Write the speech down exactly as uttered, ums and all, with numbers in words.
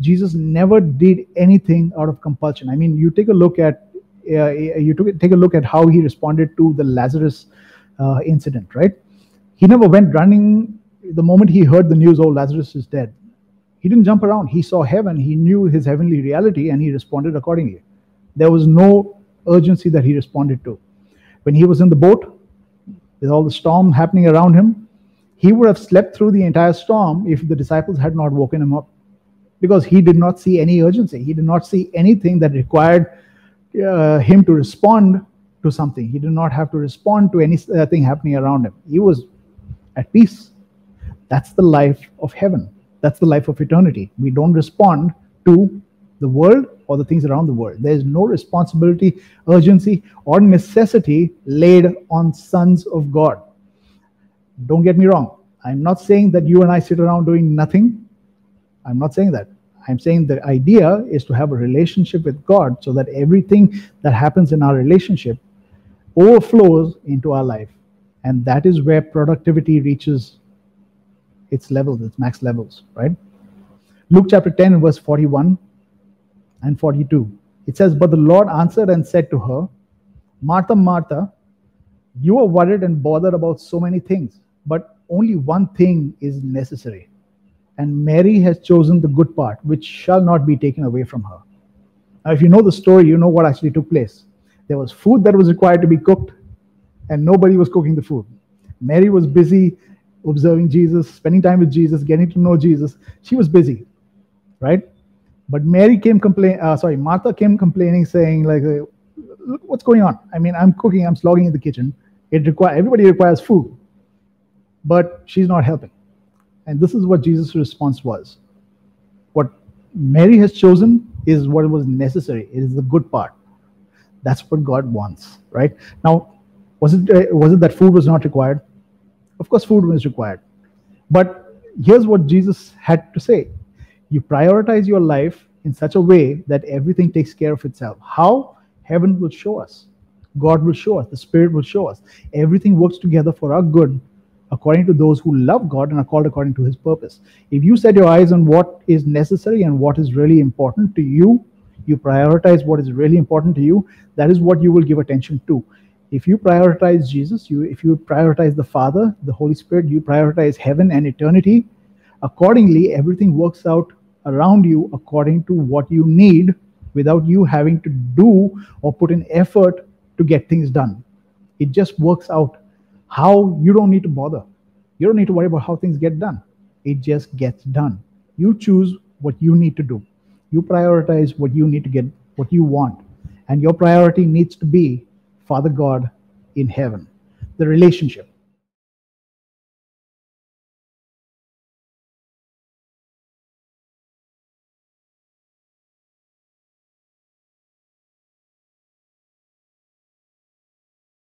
Jesus never did anything out of compulsion. I mean, you take a look at uh, you took, take a look at how he responded to the Lazarus uh, incident, right? He never went running the moment he heard the news, oh, Lazarus is dead. He didn't jump around. He saw heaven. He knew his heavenly reality, and he responded accordingly. There was no urgency that he responded to. When he was in the boat, with all the storm happening around him, he would have slept through the entire storm if the disciples had not woken him up, because he did not see any urgency. He did not see anything that required uh, him to respond to something. He did not have to respond to anything happening around him. He was at peace. That's the life of heaven. That's the life of eternity. We don't respond to the world or the things around the world. There is no responsibility, urgency, or necessity laid on sons of God. Don't get me wrong. I'm not saying that you and I sit around doing nothing. I'm not saying that. I'm saying the idea is to have a relationship with God so that everything that happens in our relationship overflows into our life. And that is where productivity reaches its levels, its max levels, right? Luke chapter ten, verse forty-one and forty-two. It says, "But the Lord answered and said to her, Martha, Martha, you are worried and bothered about so many things, but only one thing is necessary. And Mary has chosen the good part, which shall not be taken away from her." Now, if you know the story, you know what actually took place. There was food that was required to be cooked, and nobody was cooking the food. Mary was busy observing Jesus, spending time with Jesus, getting to know Jesus. She was busy, right? But Mary came complaining, uh, sorry, Martha came complaining, saying like, look, what's going on? I mean, I'm cooking, I'm slogging in the kitchen. It require Everybody requires food, but she's not helping. And this is what Jesus' response was. What Mary has chosen is what was necessary. It is the good part. That's what God wants, right? Now, was it, uh, was it that food was not required? Of course, food was required. But here's what Jesus had to say. You prioritize your life in such a way that everything takes care of itself. How? Heaven will show us. God will show us. The Spirit will show us. Everything works together for our good according to those who love God and are called according to His purpose. If you set your eyes on what is necessary and what is really important to you, you prioritize what is really important to you, that is what you will give attention to. If you prioritize Jesus, you if you prioritize the Father, the Holy Spirit, you prioritize heaven and eternity, accordingly, everything works out around you according to what you need without you having to do or put in effort to get things done. It just works out. How? You don't need to bother. You don't need to worry about how things get done. It just gets done. You choose what you need to do. You prioritize what you need to get, what you want. And your priority needs to be Father God in heaven, the relationship.